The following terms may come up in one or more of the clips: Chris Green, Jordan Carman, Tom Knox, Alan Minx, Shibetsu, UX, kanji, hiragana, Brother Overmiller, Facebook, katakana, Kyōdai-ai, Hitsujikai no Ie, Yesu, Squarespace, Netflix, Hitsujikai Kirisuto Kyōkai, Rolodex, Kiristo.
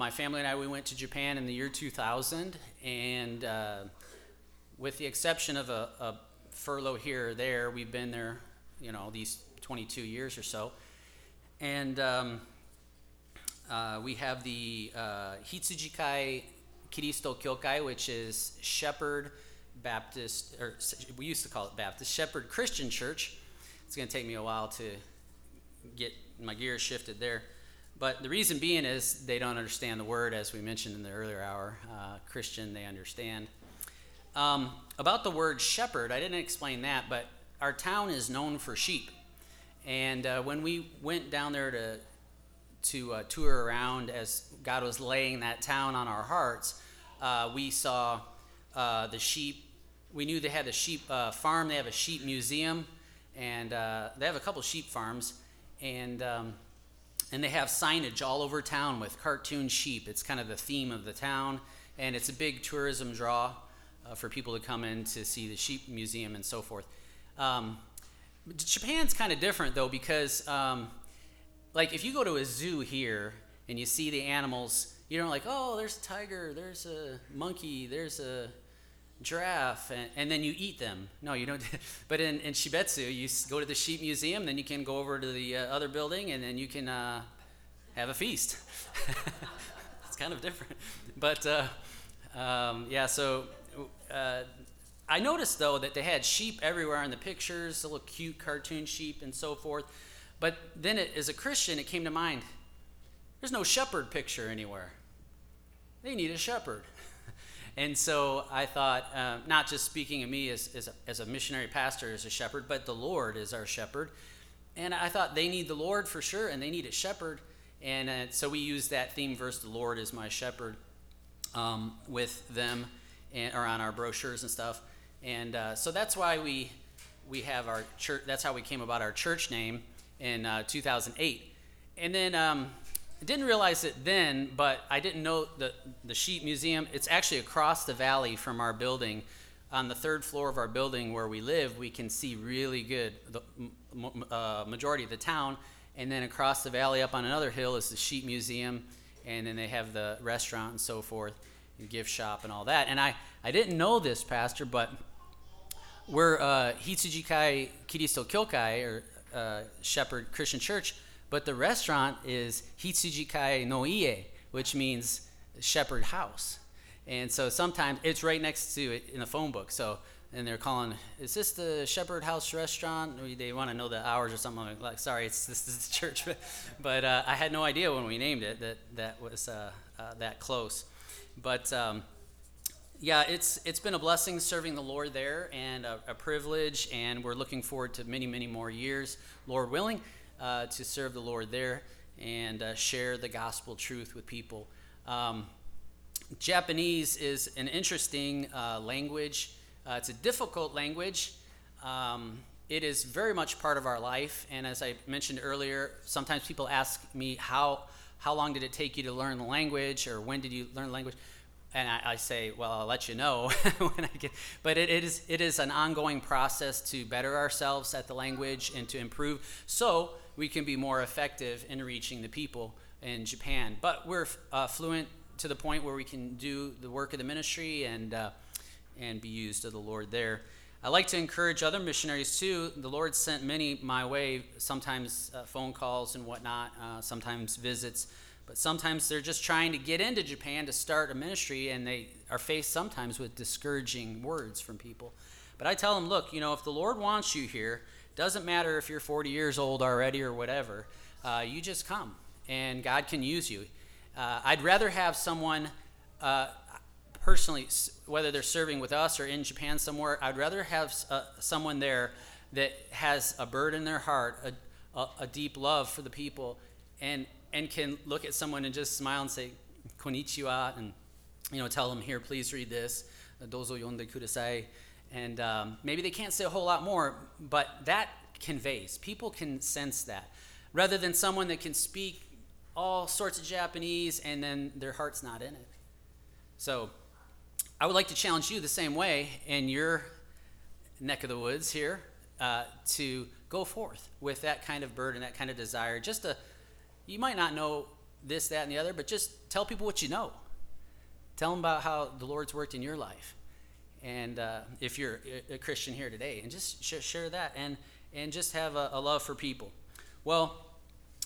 My family and I, we went to Japan in the year 2000, and with the exception of a furlough here or there, we've been there, you know, these 22 years or so. And we have the Hitsujikai Kirisuto Kyōkai, which is Shepherd Baptist, or we used to call it Baptist, Shepherd Christian Church. It's going to take me a while to get my gear shifted there. But the reason being is they don't understand the word, as we mentioned in the earlier hour. Christian, they understand. About the word shepherd, I didn't explain that, but our town is known for sheep. And when we went down there to tour around as God was laying that town on our hearts, we saw the sheep. We knew they had a sheep farm. They have a sheep museum, and they have a couple sheep farms, and they have signage all over town with cartoon sheep. It's kind of the theme of the town, and it's a big tourism draw for people to come in to see the sheep museum and so forth. Japan's kind of different though, because like if you go to a zoo here and you see the animals, you don't like, oh, there's a tiger, there's a monkey, there's a giraffe, and then you eat them. No, you don't. But in Shibetsu, you go to the sheep museum, then you can go over to the other building, and then you can have a feast. It's kind of different. But I noticed though that they had sheep everywhere in the pictures, the little cute cartoon sheep and so forth. But then as a Christian, it came to mind, there's no shepherd picture anywhere. They need a shepherd. And so I thought, not just speaking of me as a missionary pastor, as a shepherd, but the Lord is our shepherd. And I thought they need the Lord for sure, and they need a shepherd. And so we used that theme verse, the Lord is my shepherd, with them or on our brochures and stuff. And so that's why we have our church. That's how we came about our church name in 2008. And then I didn't realize it then, but I didn't know the sheep museum. It's actually across the valley from our building. On the third floor of our building where we live, we can see really good the majority of the town. And then across the valley up on another hill is the sheep museum. And then they have the restaurant and so forth, and gift shop and all that. And I didn't know this, Pastor, but we're Hitsujikai Kirisuto Kyōkai, or Shepherd Christian Church, but the restaurant is Hitsujikai no Ie, which means shepherd house. And so sometimes it's right next to it in the phone book. So, and they're calling, is this the shepherd house restaurant? They want to know the hours or something. I'm like, sorry, this is the church. But I had no idea when we named it that was that close. But yeah, it's been a blessing serving the Lord there, and a privilege, and we're looking forward to many, many more years, Lord willing, to serve the Lord there and share the gospel truth with people. Japanese is an interesting language. It's a difficult language. It is very much part of our life, and as I mentioned earlier, sometimes people ask me, how long did it take you to learn the language, or when did you learn the language? And I say, well, I'll let you know when I get. But it is an ongoing process to better ourselves at the language and to improve, so we can be more effective in reaching the people in Japan. But we're fluent to the point where we can do the work of the ministry and be used of the Lord there. I like to encourage other missionaries too. The Lord sent many my way. Sometimes phone calls and whatnot. Sometimes visits. But sometimes they're just trying to get into Japan to start a ministry, and they are faced sometimes with discouraging words from people. But I tell them, look, you know, if the Lord wants you here, doesn't matter if you're 40 years old already or whatever, you just come, and God can use you. I'd rather have someone personally, whether they're serving with us or in Japan somewhere, I'd rather have someone there that has a burden in their heart, a deep love for the people, and can look at someone and just smile and say, konnichiwa, and, you know, tell them, here, please read this, dozo yonde kudasai, and maybe they can't say a whole lot more, but that conveys. People can sense that. Rather than someone that can speak all sorts of Japanese and then their heart's not in it. So I would like to challenge you the same way in your neck of the woods here to go forth with that kind of burden, that kind of desire, just you might not know this, that, and the other, but just tell people what you know. Tell them about how the Lord's worked in your life. And if you're a Christian here today, and just share that and just have a love for people. Well,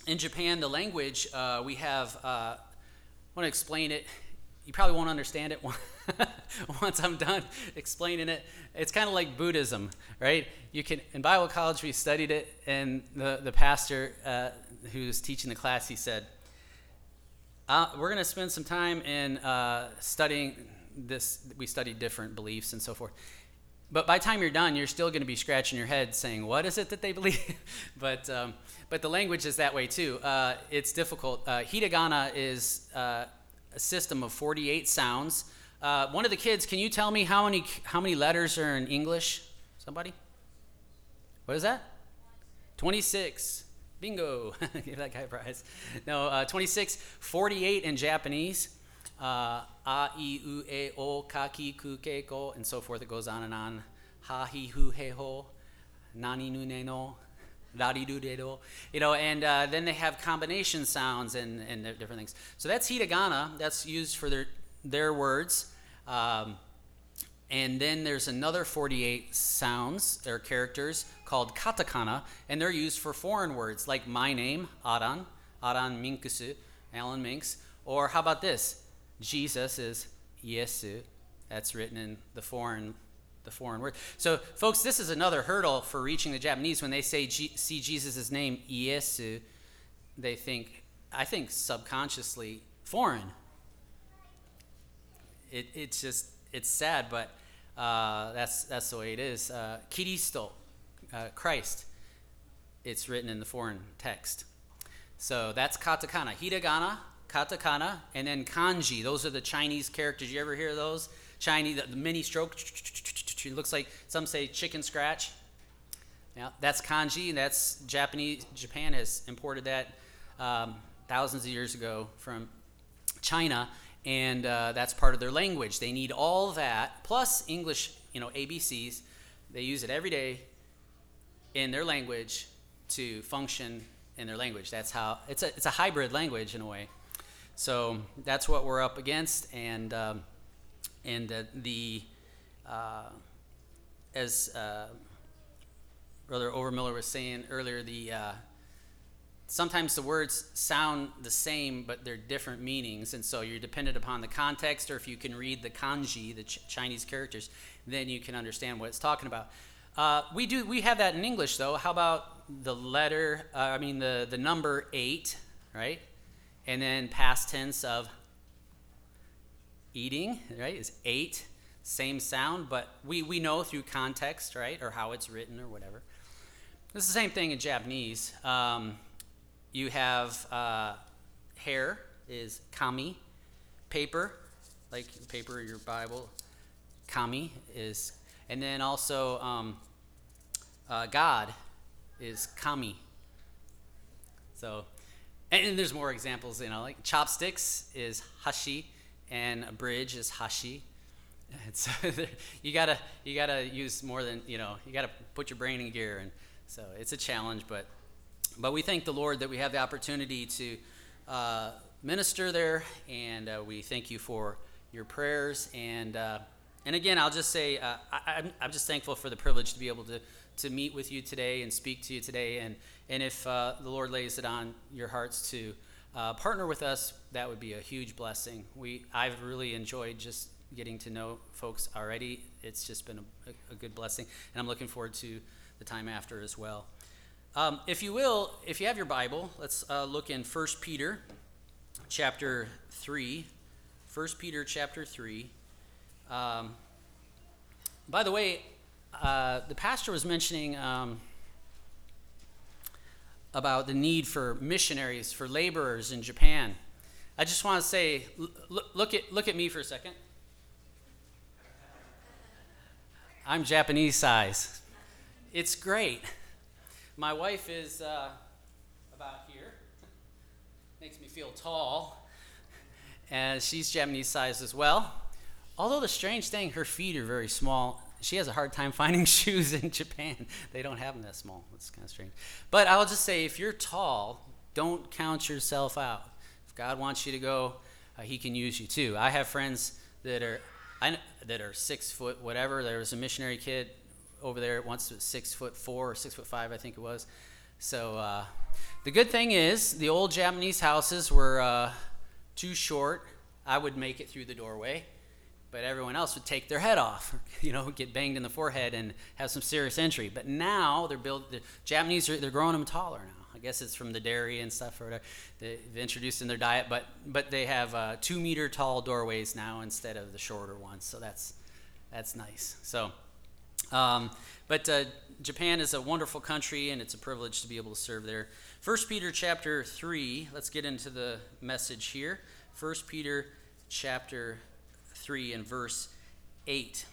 in Japan, the language we have, I want to explain it. You probably won't understand it once I'm done explaining it. It's kind of like Buddhism, right? You can, in Bible college, we studied it, and the pastor who was teaching the class, he said, we're going to spend some time in studying this. We studied different beliefs and so forth. But by the time you're done, you're still going to be scratching your head saying, what is it that they believe? But the language is that way, too. It's difficult. Hiragana is... a system of 48 sounds. One of the kids, can you tell me how many letters are in English? Somebody? What is that? 26. Bingo. Give that guy a prize. No, 26. 48 in Japanese. A, I, u, e, o, ka, ki, ku, ke, ko, and so forth. It goes on and on. Ha, hi, hu, he, ho. Nani, nu, ne, no. You know, and then they have combination sounds and different things. So that's hiragana. That's used for their words. And then there's another 48 sounds or characters called katakana, and they're used for foreign words like my name, Aran, Alan Minx, Alan Minx. Or how about this? Jesus is Yesu. That's written in the foreign word. So, folks, this is another hurdle for reaching the Japanese. When they say see Jesus' name, Yesu, they think, I think subconsciously, foreign. It's just, it's sad, but that's the way it is. Kiristo, Christ, it's written in the foreign text. So that's katakana. Hiragana, katakana, and then kanji. Those are the Chinese characters. You ever hear those? Chinese, the mini stroke. It looks like some say chicken scratch. Now that's kanji. That's Japanese. Japan has imported that thousands of years ago from China, and that's part of their language. They need all that plus English. You know, ABCs. They use it every day in their language to function in their language. That's how it's a hybrid language in a way. So that's what we're up against, as Brother Overmiller was saying earlier, sometimes the words sound the same, but they're different meanings, and so you're dependent upon the context, or if you can read the kanji, the Chinese characters, then you can understand what it's talking about. We have that in English, though. How about the letter, the number 8, right? And then past tense of eating, right, is 8. Same sound, but we know through context, right, or how it's written or whatever. It's the same thing in Japanese. You have hair is kami, paper, like paper of your Bible, kami is, and then also God is kami. So, and there's more examples, you know, like chopsticks is hashi, and a bridge is hashi. And so you gotta use more than, you know, you gotta put your brain in gear, and so it's a challenge, but we thank the Lord that we have the opportunity to minister there, and we thank you for your prayers, and again, I'll just say I'm just thankful for the privilege to be able to meet with you today and speak to you today, and if the Lord lays it on your hearts to partner with us, that would be a huge blessing. I've really enjoyed just getting to know folks already. It's just been a good blessing, and I'm looking forward to the time after as well. If you have your Bible, let's look in 1 Peter chapter 3. 1 Peter chapter 3. By the way, the pastor was mentioning about the need for missionaries, for laborers in Japan. I just want to say, look at me for a second. I'm Japanese size. It's great. My wife is about here. Makes me feel tall. And she's Japanese size as well. Although the strange thing, her feet are very small. She has a hard time finding shoes in Japan. They don't have them that small. It's kind of strange. But I'll just say, if you're tall, don't count yourself out. If God wants you to go, he can use you too. I have friends that are 6 foot whatever. There was a missionary kid over there once that was 6'4" or 6'5", I think it was. So the good thing is the old Japanese houses were too short. I would make it through the doorway, but everyone else would take their head off, get banged in the forehead and have some serious injury. But now they're growing them taller now. I guess it's from the dairy and stuff or whatever they've introduced in their diet, but they have 2 meter tall doorways now instead of the shorter ones. So that's nice. So, but Japan is a wonderful country, and it's a privilege to be able to serve there. 1 Peter chapter 3, let's get into the message here. 1 Peter chapter 3 and verse 8.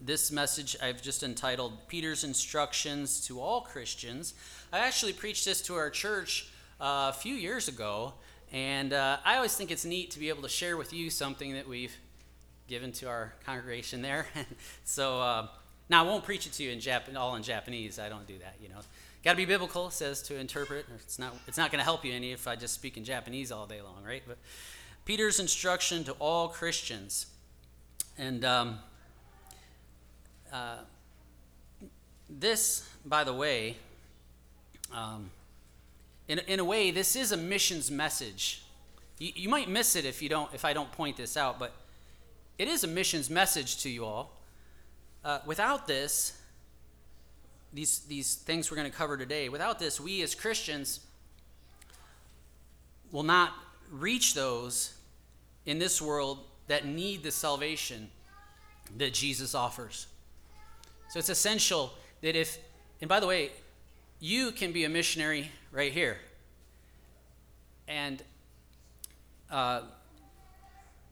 This message I've just entitled, Peter's Instructions to All Christians. I actually preached this to our church a few years ago, and I always think it's neat to be able to share with you something that we've given to our congregation there. So now I won't preach it to you all in Japanese. I don't do that, Got to be biblical, says to interpret. It's not going to help you any if I just speak in Japanese all day long, right? But Peter's instruction to all Christians. And this, by the way, in a way, this is a missions message. You might miss it if I don't point this out, but it is a missions message to you all. Without this, these things we're going to cover today, without this, we as Christians will not reach those in this world that need the salvation that Jesus offers. So it's essential that and by the way, you can be a missionary right here. And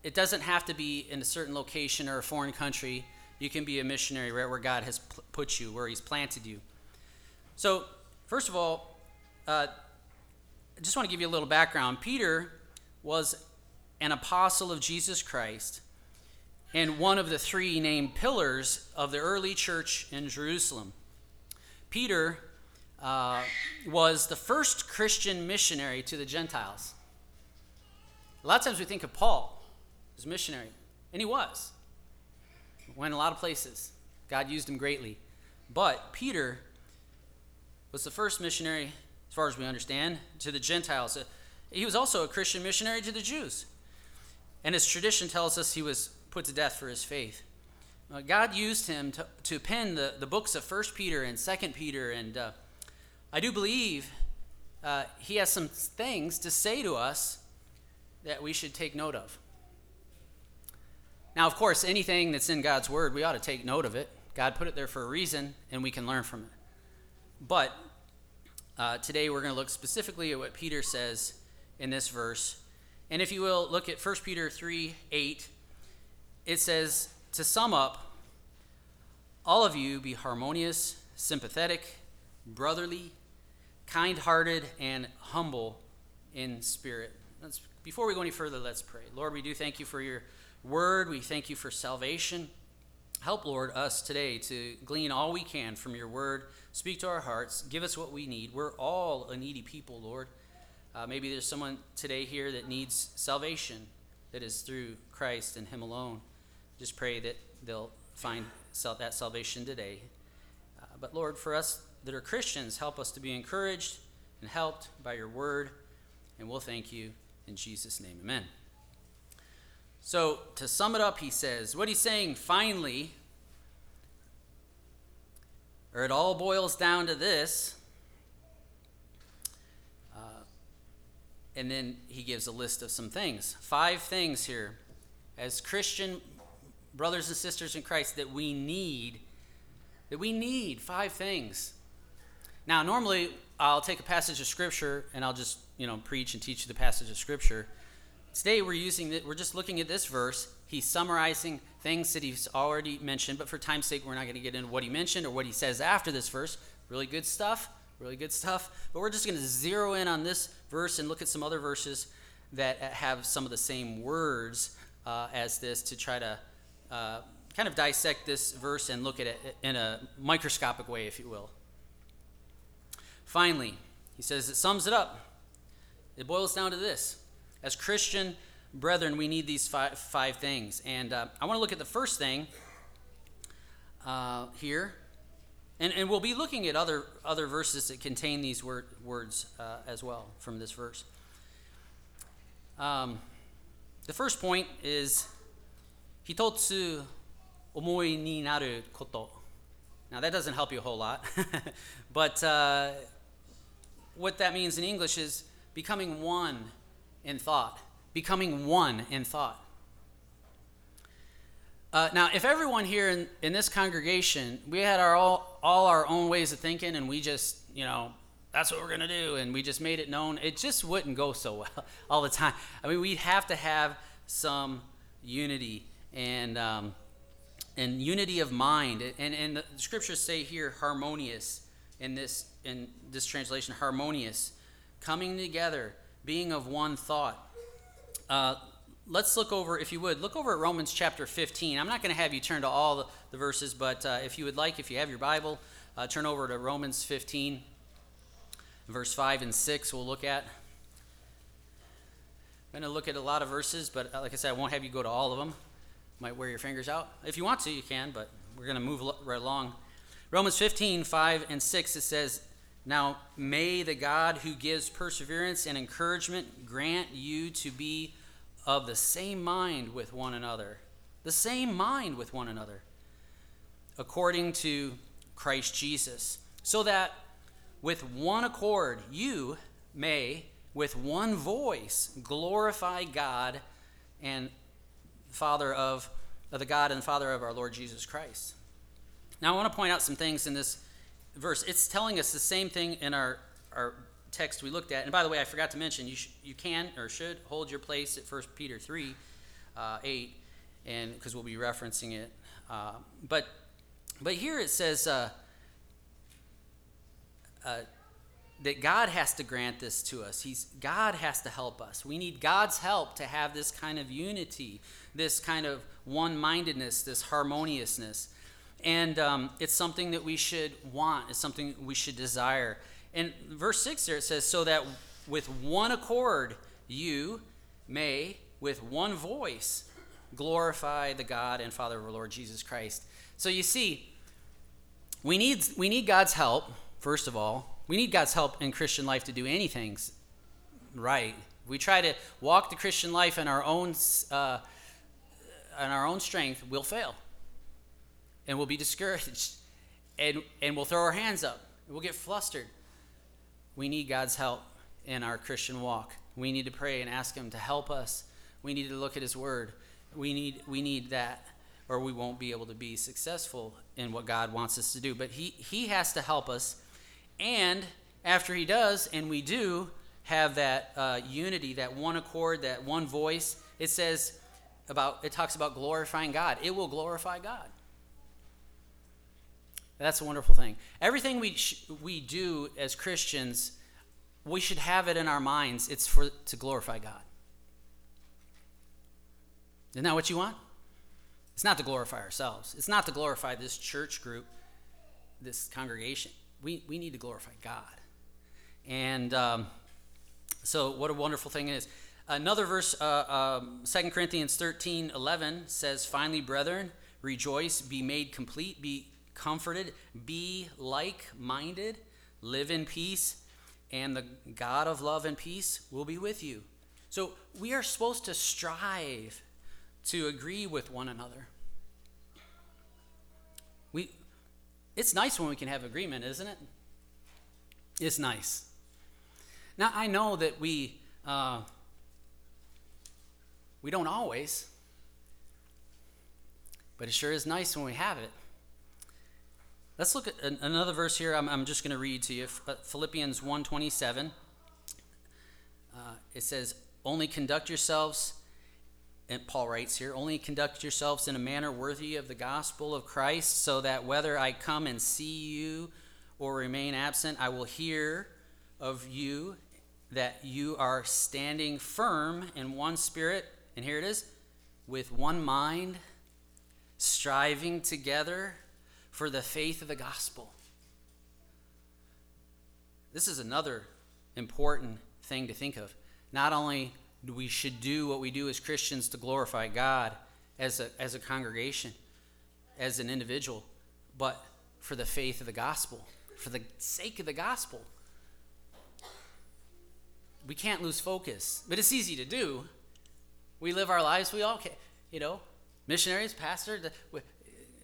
it doesn't have to be in a certain location or a foreign country. You can be a missionary right where God has put you, where he's planted you. So, first of all, I just want to give you a little background. Peter was an apostle of Jesus Christ and one of the three named pillars of the early church in Jerusalem. Peter was the first Christian missionary to the Gentiles. A lot of times we think of Paul as a missionary, and he was. Went a lot of places. God used him greatly. But Peter was the first missionary, as far as we understand, to the Gentiles. He was also a Christian missionary to the Jews. And as tradition tells us, he was put to death for his faith. God used him to pen the books of 1 Peter and 2 Peter. And I do believe he has some things to say to us that we should take note of. Now, of course, anything that's in God's word, we ought to take note of it. God put it there for a reason, and we can learn from it. But today we're going to look specifically at what Peter says in this verse. And if you will, look at 1 Peter 3:8. It says, to sum up, all of you be harmonious, sympathetic, brotherly, kind-hearted, and humble in spirit. Before we go any further, let's pray. Lord, we do thank you for your word. We thank you for salvation. Help, Lord, us today to glean all we can from your word. Speak to our hearts. Give us what we need. We're all a needy people, Lord. Maybe there's someone today here that needs salvation that is through Christ and him alone. Just pray that they'll find that salvation today. But Lord, for us that are Christians, help us to be encouraged and helped by your word. And we'll thank you in Jesus' name. Amen. So to sum it up, he says, what he's saying finally, or it all boils down to this, and then he gives a list of some things. 5 things here, as Christian brothers and sisters in Christ, that we need 5 things. Now, normally I'll take a passage of scripture and I'll just, preach and teach you the passage of scripture. Today we're just looking at this verse. He's summarizing things that he's already mentioned, but for time's sake, we're not going to get into what he mentioned or what he says after this verse. Really good stuff. But we're just going to zero in on this verse and look at some other verses that have some of the same words as this to try to kind of dissect this verse and look at it in a microscopic way, if you will. Finally, he says it sums it up. It boils down to this. As Christian brethren, we need these five things. And I want to look at the first thing here. And we'll be looking at other verses that contain these words as well from this verse. The first point is hitotsu omoi ni naru koto. Now that doesn't help you a whole lot, but what that means in English is becoming one in thought. Becoming one in thought. Now, if everyone here in this congregation, we had all our own ways of thinking, and we just, that's what we're going to do, and we just made it known, it just wouldn't go so well all the time. I mean, we'd have to have some unity and unity of mind. And the scriptures say here, harmonious, in this translation, harmonious, coming together, being of one thought. Let's look over, if you would, look over at Romans chapter 15. I'm not going to have you turn to all the verses, but if you would like, if you have your Bible, turn over to Romans 15, verse 5 and 6 we'll look at. I'm going to look at a lot of verses, but like I said, I won't have you go to all of them. Might wear your fingers out. If you want to, you can, but we're going to move right along. Romans 15, 5 and 6, it says, "Now may the God who gives perseverance and encouragement grant you to be of the same mind with one another." The same mind with one another. "According to Christ Jesus. So that with one accord you may, with one voice, glorify God and Father of the God and Father of our Lord Jesus Christ." Now I want to point out some things in this verse. It's telling us the same thing in our text we looked at. And by the way, I forgot to mention, you can or should hold your place at 1 Peter 3, 8, and because we'll be referencing it. But here it says that God has to grant this to us. God has to help us. We need God's help to have this kind of unity, this kind of one-mindedness, this harmoniousness. And it's something that we should want. It's something we should desire. And verse 6 there, it says, "So that with one accord you may, with one voice, glorify the God and Father of our Lord Jesus Christ." So you see, we need God's help, first of all. We need God's help in Christian life to do anything right. We try to walk the Christian life in our own strength, we'll fail. And we'll be discouraged. And we'll throw our hands up. We'll get flustered. We need God's help in our Christian walk. We need to pray and ask Him to help us. We need to look at His Word. We need that, or we won't be able to be successful in what God wants us to do. But He has to help us. And after He does, and we do have that unity, that one accord, that one voice, it talks about glorifying God. It will glorify God. That's a wonderful thing. Everything we do as Christians, we should have it in our minds. It's to glorify God. Isn't that what you want? It's not to glorify ourselves. It's not to glorify this church group, this congregation. We need to glorify God. And so what a wonderful thing it is. Another verse, 2 Corinthians 13:11 says, "Finally, brethren, rejoice, be made complete, be comforted, be like-minded, live in peace, and the God of love and peace will be with you." So we are supposed to strive to agree with one another. It's nice when we can have agreement, isn't it? It's nice. Now, I know that we don't always, but it sure is nice when we have it. Let's look at another verse here. I'm just going to read to you. Philippians 1:27. It says, "Only conduct yourselves," and Paul writes here, "only conduct yourselves in a manner worthy of the gospel of Christ, so that whether I come and see you or remain absent, I will hear of you that you are standing firm in one spirit," and here it is, "with one mind, striving together for the faith of the gospel." This is another important thing to think of. not only we should do what we do as Christians to glorify God as a congregation, as an individual, but for the faith of the gospel, for the sake of the gospel. We can't lose focus, but it's easy to do. We live our lives. We all can, missionaries, pastor,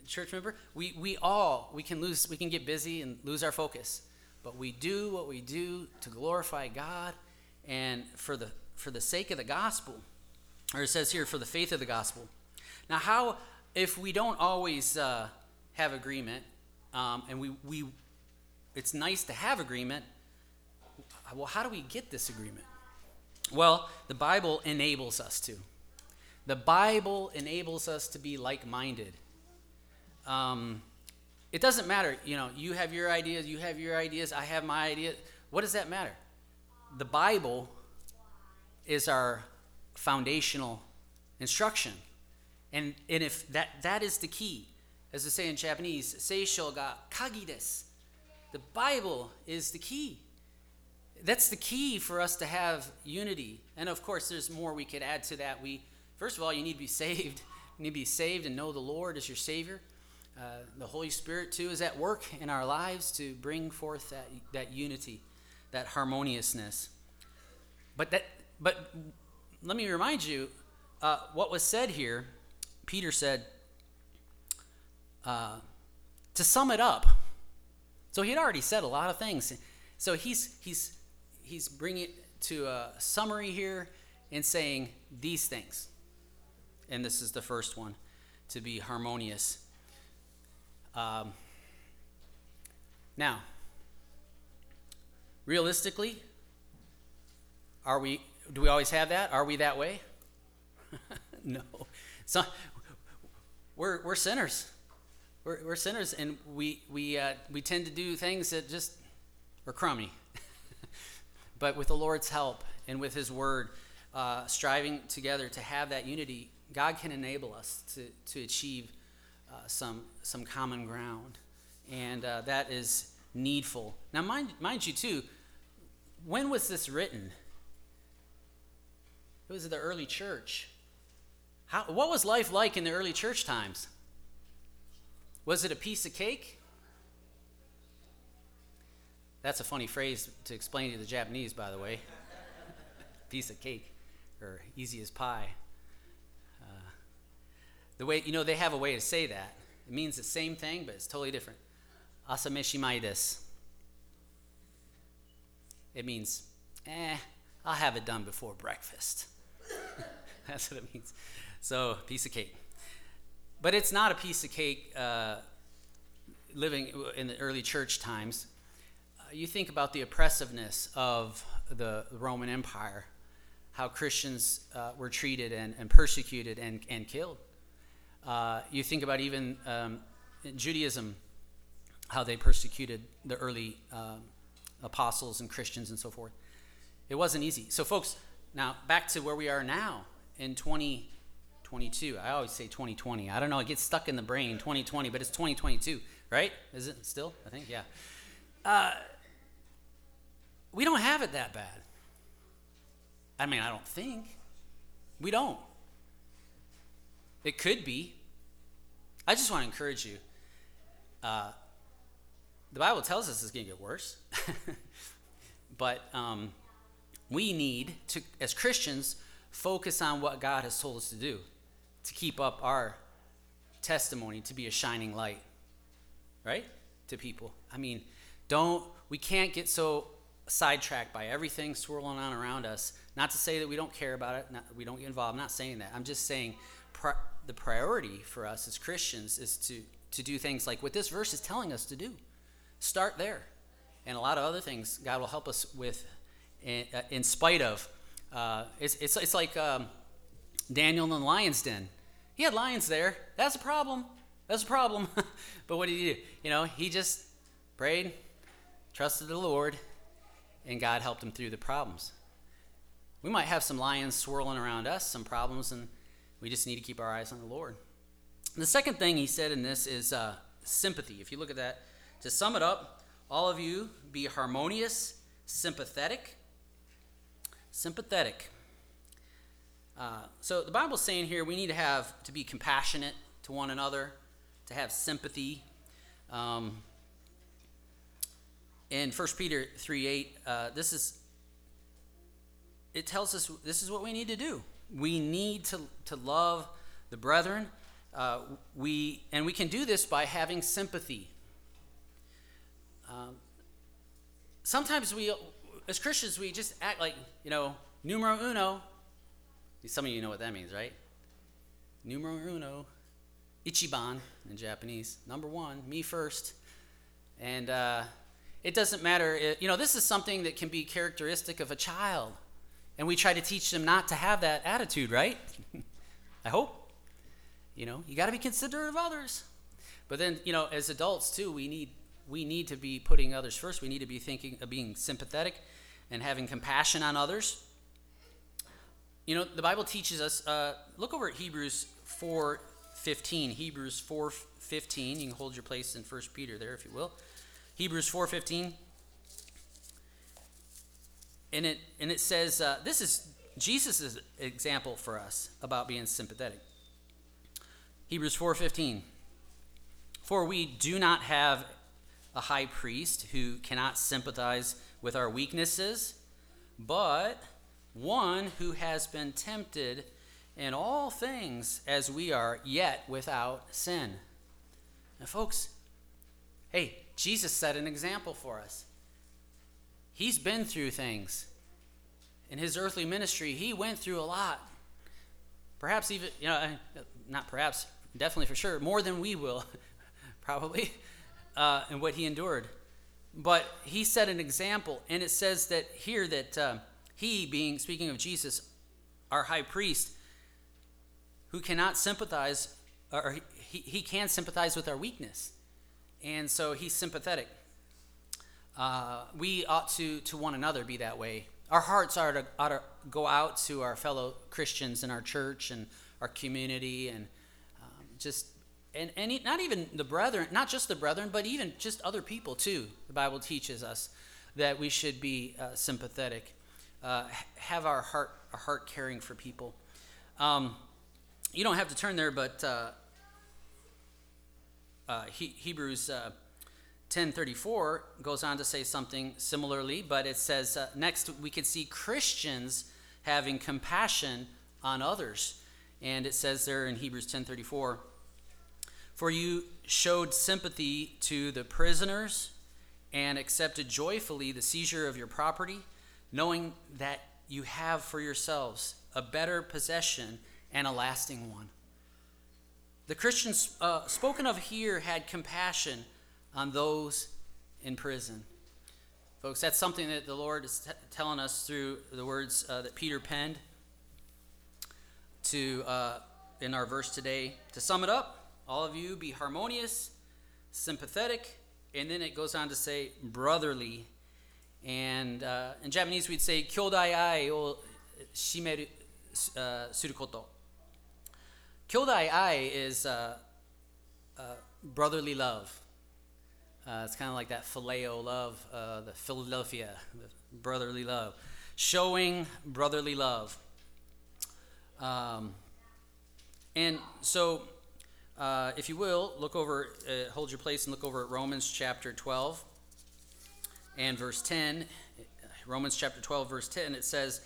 church member. We can get busy and lose our focus, but we do what we do to glorify God and for the sake of the gospel, or it says here for the faith of the gospel. Now, how if we don't always have agreement, and we it's nice to have agreement. Well, how do we get this agreement? Well, the Bible enables us to. The Bible enables us to be like-minded. It doesn't matter, you have your ideas, I have my ideas. What does that matter? The Bible is our foundational instruction. And if that is the key, as they say in Japanese, seisho ga kagi desu. The Bible is the key. That's the key for us to have unity. And of course, there's more we could add to that. First of all, you need to be saved. You need to be saved and know the Lord as your Savior. The Holy Spirit, too, is at work in our lives to bring forth that unity, that harmoniousness. But let me remind you, what was said here, Peter said, to sum it up. So he had already said a lot of things. So he's bringing it to a summary here and saying these things. And this is the first one, to be harmonious. Now, realistically, do we always have that? Are we that way? No. So we're sinners. We're sinners, and we tend to do things that just are crummy. But with the Lord's help and with his word, striving together to have that unity, God can enable us to achieve some common ground, and that is needful. Now, mind you, too, when was this written? It was the early church. What was life like in the early church times? Was it a piece of cake? That's a funny phrase to explain to the Japanese, by the way. Piece of cake, or easy as pie. The way they have a way to say that. It means the same thing, but it's totally different. Asameshi mai desu. It means, I'll have it done before breakfast. That's what it means. So, piece of cake. But it's not a piece of cake living in the early church times. You think about the oppressiveness of the Roman Empire, how Christians were treated and persecuted and killed. You think about even Judaism, how they persecuted the early apostles and Christians and so forth. It wasn't easy. So, folks, now back to where we are now in 2022. I always say 2020. I don't know. It gets stuck in the brain, 2020, but it's 2022, right? Is it still? I think, yeah. We don't have it that bad. I mean, I don't think. We don't. It could be. I just want to encourage you. The Bible tells us it's going to get worse. But we need to, as Christians, focus on what God has told us to do, to keep up our testimony, to be a shining light, right, to people. I mean, we can't get so sidetracked by everything swirling on around us. Not to say that we don't care about it, we don't get involved. I'm not saying that. I'm just saying the priority for us as Christians is to do things like what this verse is telling us to do. Start there. And a lot of other things God will help us with in spite of. It's like Daniel in the lion's den. He had lions there. That's a problem. But what did he do? He just prayed, trusted the Lord, and God helped him through the problems. We might have some lions swirling around us, some problems, and we just need to keep our eyes on the Lord. And the second thing he said in this is sympathy. If you look at that, to sum it up, all of you be harmonious, sympathetic, sympathetic. So the Bible's saying here we need to have to be compassionate to one another, to have sympathy. In 1 Peter 3:8, it tells us this is what we need to do. We need to love the brethren. We can do this by having sympathy. Sometimes we, as Christians, we just act like, numero uno. Some of you know what that means, right? Numero uno, ichiban in Japanese. Number one, me first. And it doesn't matter. This is something that can be characteristic of a child. And we try to teach them not to have that attitude, right? I hope. You got to be considerate of others. But then, as adults too, we need to be putting others first. We need to be thinking of being sympathetic and having compassion on others. The Bible teaches us, look over at Hebrews 4:15. Hebrews 4:15. You can hold your place in 1 Peter there if you will. Hebrews 4:15. And it says, this is Jesus' example for us about being sympathetic. Hebrews 4:15. For we do not have a high priest who cannot sympathize with our weaknesses, but one who has been tempted in all things as we are, yet without sin. Now, folks, hey, Jesus set an example for us. He's been through things. In his earthly ministry, he went through a lot. Perhaps even, not perhaps, definitely for sure, more than we will, probably, and what he endured. But he set an example, and it says that here that he, being, speaking of Jesus, our high priest, who cannot sympathize, or he can sympathize with our weakness. And so he's sympathetic. We ought to one another be that way. Our hearts ought to go out to our fellow Christians in our church and our community, and not even the brethren, not just the brethren, but even just other people too. The Bible teaches us that we should be sympathetic, have our heart caring for people. You don't have to turn there, but Hebrews 10:34 goes on to say something similarly, but it says next we can see Christians having compassion on others. And it says there in Hebrews 10:34, for you showed sympathy to the prisoners and accepted joyfully the seizure of your property, knowing that you have for yourselves a better possession and a lasting one. The Christians spoken of here had compassion on those in prison. Folks, that's something that the Lord is telling us through the words that Peter penned in our verse today. To sum it up, all of you be harmonious, sympathetic, and then it goes on to say brotherly. And in Japanese we'd say kyōdai-ai o shimeru surukoto. Kyōdai-ai is brotherly love. It's kind of like that phileo love, the Philadelphia, the brotherly love. Showing brotherly love. And so, if you will, look over, hold your place and look over at Romans chapter 12 and verse 10. Romans chapter 12, verse 10, it says,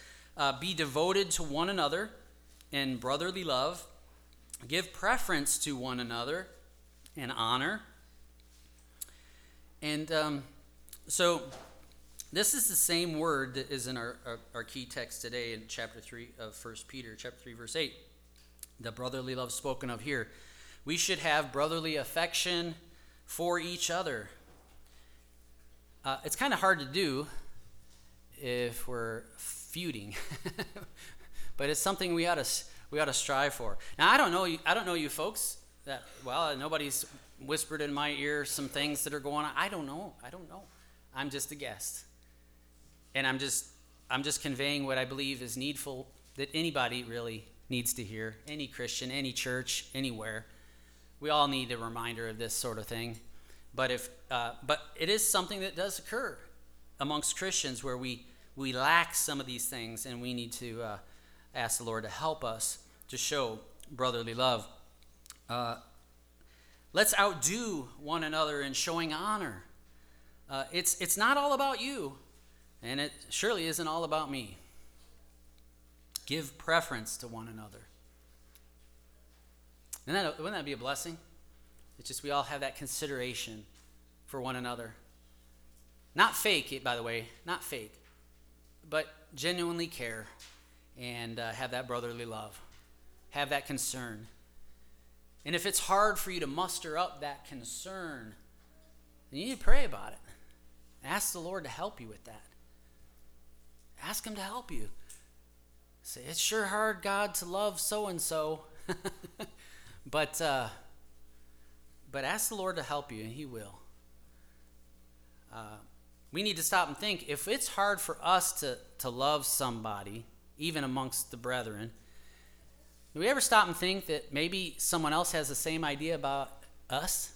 be devoted to one another in brotherly love. Give preference to one another in honor. And so this is the same word that is in our key text today in chapter 3 of 1 Peter, chapter 3, verse 8, the brotherly love spoken of here. We should have brotherly affection for each other. It's kind of hard to do if we're feuding, but it's something we ought to strive for. Now, I don't know you folks that well. Nobody's whispered in my ear some things that are going on. I don't know. I'm just a guest. And I'm just conveying what I believe is needful that anybody really needs to hear, any Christian, any church, anywhere. We all need a reminder of this sort of thing. But it is something that does occur amongst Christians where we we lack some of these things, and we need to ask the Lord to help us to show brotherly love. Let's outdo one another in showing honor. It's not all about you, and it surely isn't all about me. Give preference to one another. And wouldn't that be a blessing? It's just we all have that consideration for one another. Not fake, by the way, not fake, but genuinely care and have that brotherly love, have that concern. And if it's hard for you to muster up that concern, then you need to pray about it. Ask the Lord to help you with that. Ask him to help you. Say, it's sure hard, God, to love so-and-so. But ask the Lord to help you, and he will. We need to stop and think. If it's hard for us to love somebody, even amongst the brethren, do we ever stop and think that maybe someone else has the same idea about us?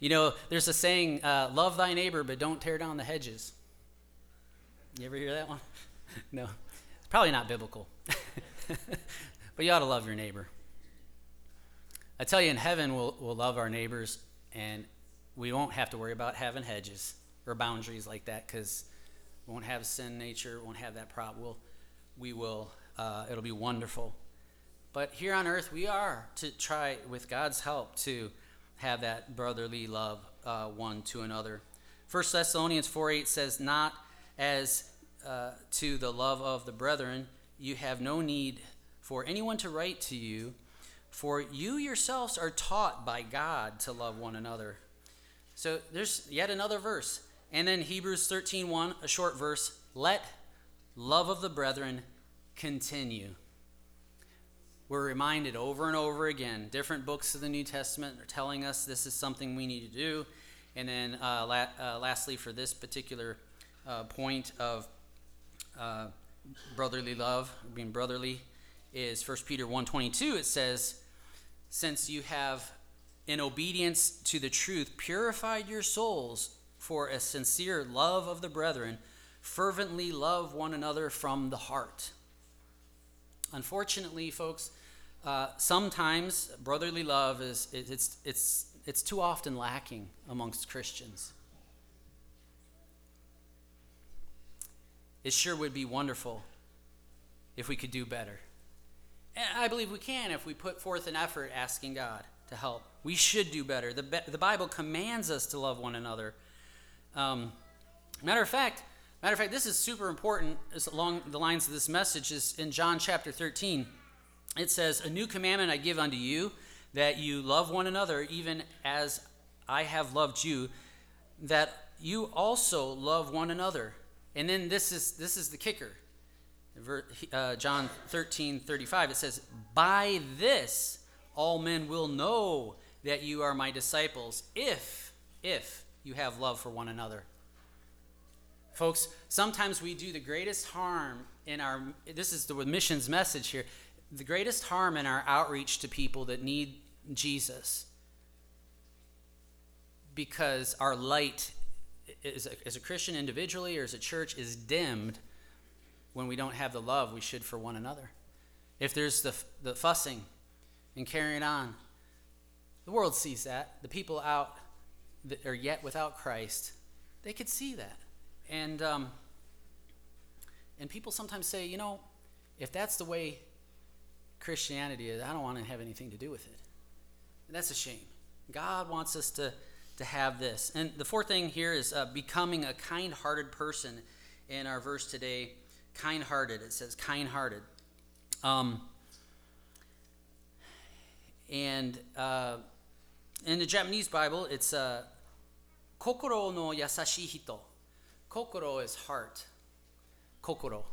You know, there's a saying, love thy neighbor, but don't tear down the hedges. You ever hear that one? No. It's probably not biblical. But you ought to love your neighbor. I tell you, in heaven, we'll love our neighbors, and we won't have to worry about having hedges or boundaries like that, because we won't have sin nature, won't have that problem. We will, it'll be wonderful. But here on earth, we are to try, with God's help, to have that brotherly love one to another. 1 Thessalonians 4:8 says, not as to the love of the brethren, you have no need for anyone to write to you, for you yourselves are taught by God to love one another. So there's yet another verse. And then Hebrews 13:1, a short verse, let love of the brethren continue. We're reminded over and over again, different books of the New Testament are telling us this is something we need to do. And then lastly, for this particular point of brotherly love, being brotherly, is 1 Peter 1:22. It says, since you have, in obedience to the truth, purified your souls for a sincere love of the brethren, fervently love one another from the heart. Unfortunately, folks, sometimes brotherly love is too often lacking amongst Christians. It sure would be wonderful if we could do better. And I believe we can if we put forth an effort asking God to help. We should do better. The Bible commands us to love one another. Matter of fact, this is super important. It's along the lines of this message is in John chapter 13. It says, a new commandment I give unto you, that you love one another even as I have loved you, that you also love one another. And then this is the kicker. John 13:35, it says, by this all men will know that you are my disciples, if you have love for one another. Folks, sometimes we do the greatest harm in our, this is the missions message here, the greatest harm in our outreach to people that need Jesus, because our light as a Christian individually or as a church is dimmed when we don't have the love we should for one another. If there's the fussing and carrying on, the world sees that. The people out that are yet without Christ, they could see that. And people sometimes say, you know, if that's the way Christianity is, I don't want to have anything to do with it. And that's a shame. God wants us to have this. And the fourth thing here is becoming a kind-hearted person. In our verse today, kind-hearted. It says kind-hearted. And in the Japanese Bible, it's kokoro no yasashii hito. Kokoro is heart. Kokoro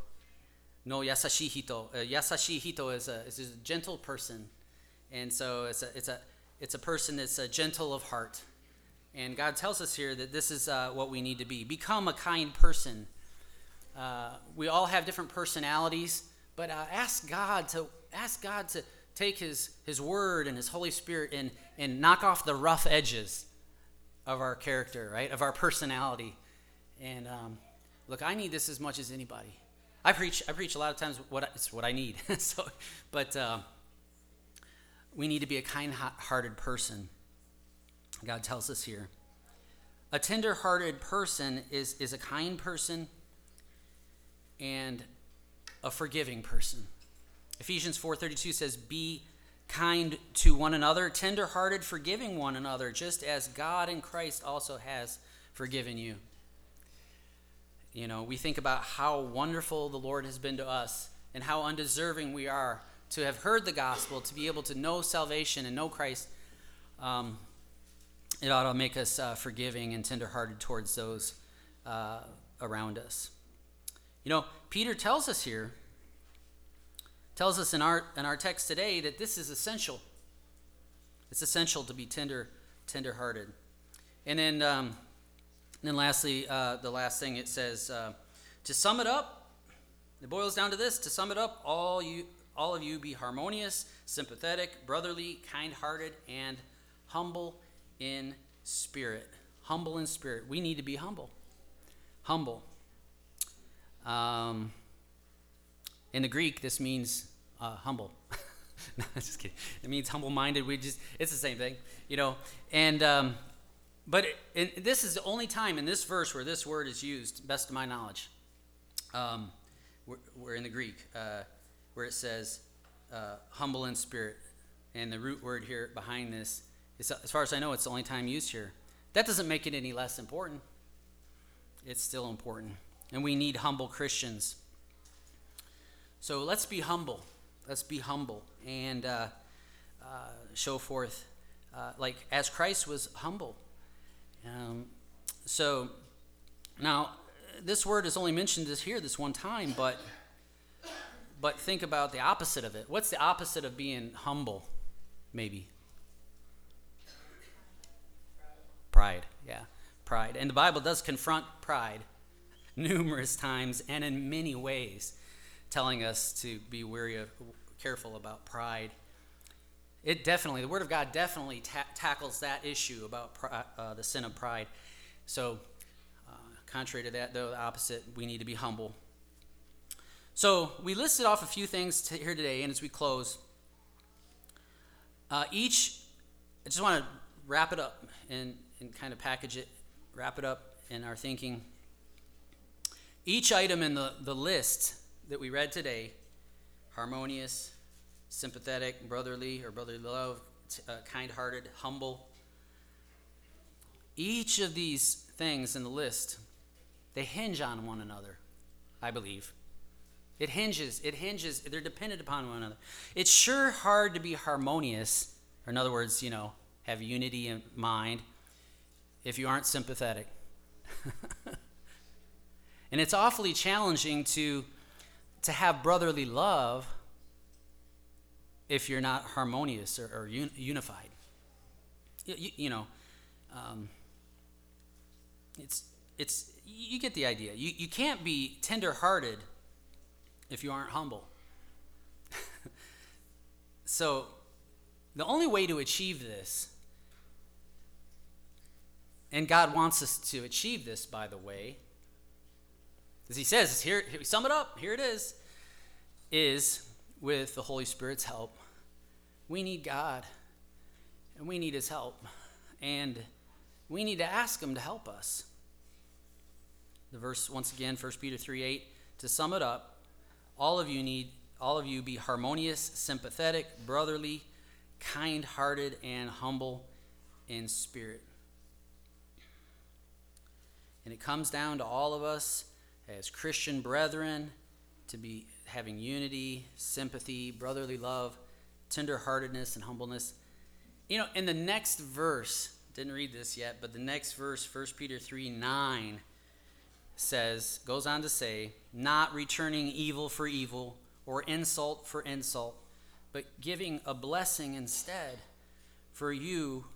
no yasashii hito. Yasashii hito is a gentle person, and so it's a person that's gentle of heart. And God tells us here that this is what we need to be. Become a kind person. We all have different personalities, but ask God to take His word and His Holy Spirit and knock off the rough edges of our character, right? Of our personality. And look, I need this as much as anybody. I preach a lot of times it's what I need. But we need to be a kind-hearted person. God tells us here. A tender-hearted person is a kind person and a forgiving person. Ephesians 4:32 says, "Be kind to one another, tender-hearted, forgiving one another, just as God in Christ also has forgiven you." You know, we think about how wonderful the Lord has been to us and how undeserving we are to have heard the gospel, to be able to know salvation and know Christ. It ought to make us forgiving and tenderhearted towards those around us. You know, Peter tells us in our text today that this is essential. It's essential to be tenderhearted. And then lastly, the last thing it says, to sum it up, it boils down to this: to sum it up, all of you, be harmonious, sympathetic, brotherly, kind-hearted, and humble in spirit. Humble in spirit. We need to be humble. Humble. In the Greek, this means humble. No, just kidding. It means humble-minded. It's the same thing, you know. And but this is the only time in this verse where this word is used, best of my knowledge. We're in the Greek where it says humble in spirit, and the root word here behind this. As far as I know, it's the only time used here. That doesn't make it any less important. It's still important. And we need humble Christians. So let's be humble. Let's be humble and show forth, like as Christ was humble. So now this word is only mentioned here this one time, but think about the opposite of it. What's the opposite of being humble, maybe? Pride, yeah, pride. And the Bible does confront pride numerous times and in many ways, telling us to be careful about pride. It definitely, the Word of God definitely tackles that issue about the sin of pride. So, contrary to that, though, the opposite, we need to be humble. So, we listed off a few things here today, and as we close, I just want to wrap it up and kind of package it, wrap it up in our thinking. Each item in the list that we read today, harmonious, sympathetic, brotherly or brotherly love, kind-hearted, humble, each of these things in the list, they hinge on one another, I believe. It hinges, they're dependent upon one another. It's sure hard to be harmonious, or in other words, you know, have unity in mind if you aren't sympathetic. And it's awfully challenging to have brotherly love if you're not harmonious or unified. It's you get the idea. You can't be tender-hearted if you aren't humble. So the only way to achieve this, and God wants us to achieve this, by the way, as he says, here, we sum it up, here it is with the Holy Spirit's help. We need God, and we need his help, and we need to ask him to help us. The verse, once again, 1 Peter 3:8, to sum it up, all of you be harmonious, sympathetic, brotherly, kind-hearted, and humble in spirit. And it comes down to all of us as Christian brethren to be having unity, sympathy, brotherly love, tenderheartedness, and humbleness. You know, in the next verse, didn't read this yet, but the next verse, 1 Peter 3:9, goes on to say, not returning evil for evil or insult for insult, but giving a blessing instead. For you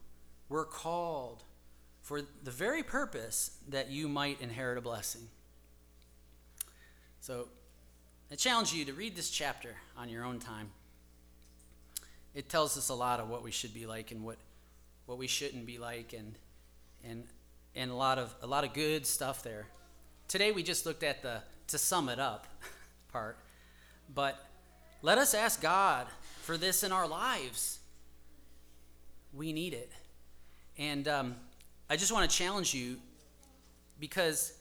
were called for the very purpose that you might inherit a blessing. So I challenge you to read this chapter on your own time. It tells us a lot of what we should be like and what we shouldn't be like, and a lot of good stuff there. Today we just looked at the to sum it up part, but let us ask God for this in our lives. We need it. And I just want to challenge you, because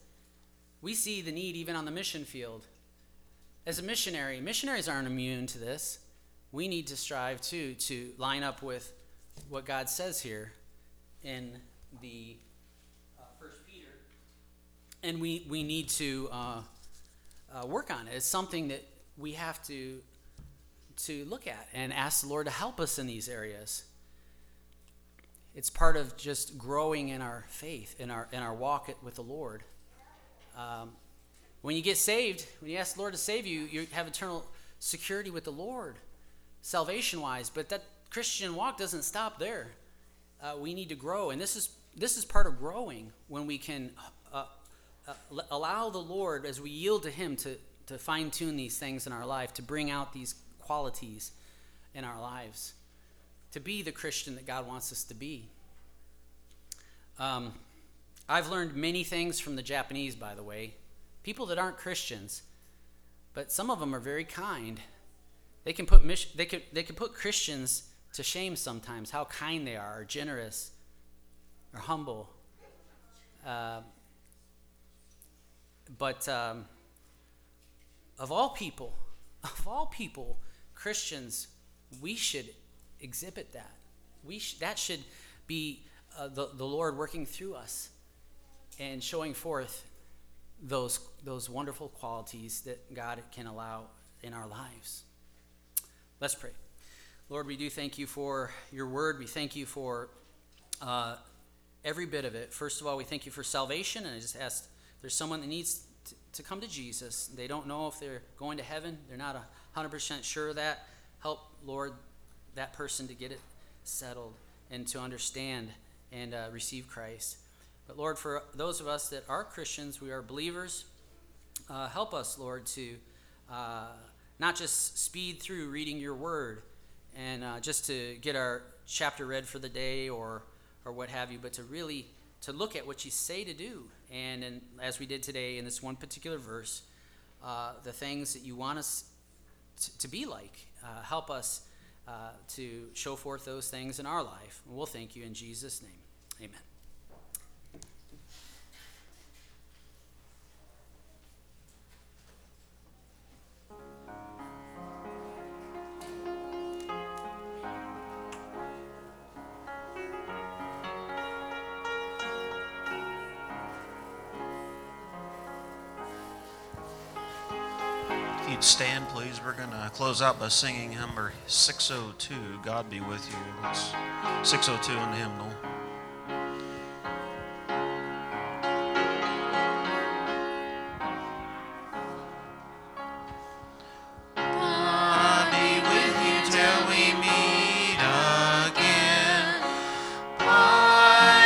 we see the need even on the mission field. As a missionary, missionaries aren't immune to this. We need to strive too to line up with what God says here in the 1 Peter. And we need to work on it. It's something that we have to look at and ask the Lord to help us in these areas. It's part of just growing in our faith, in our walk with the Lord. When you get saved, when you ask the Lord to save you, you have eternal security with the Lord, salvation-wise. But that Christian walk doesn't stop there. We need to grow, and this is part of growing, when we can allow the Lord, as we yield to Him, to fine-tune these things in our life, to bring out these qualities in our lives, to be the Christian that God wants us to be. I've learned many things from the Japanese, by the way, people that aren't Christians, but some of them are very kind. They can put they can put Christians to shame sometimes, how kind they are, or generous, or humble. But of all people, Christians, we should exhibit that. That should be the Lord working through us and showing forth those wonderful qualities that God can allow in our lives. Let's pray. Lord, we do thank you for your word. We thank you for every bit of it. First of all, we thank you for salvation. And I just ask, there's someone that needs to come to Jesus. They don't know if they're going to heaven. They're not 100% sure of that. Help, Lord, that person to get it settled and to understand and receive Christ. But Lord, for those of us that are Christians, we are believers, help us, Lord, to not just speed through reading your word and just to get our chapter read for the day or what have you, but to really to look at what you say to do. And as we did today in this one particular verse, the things that you want us to be like, help us to show forth those things in our life. And we'll thank you in Jesus' name. Amen. If you'd stand, please, we're going to close out by singing number 602, God Be With You. It's 602 in the hymnal.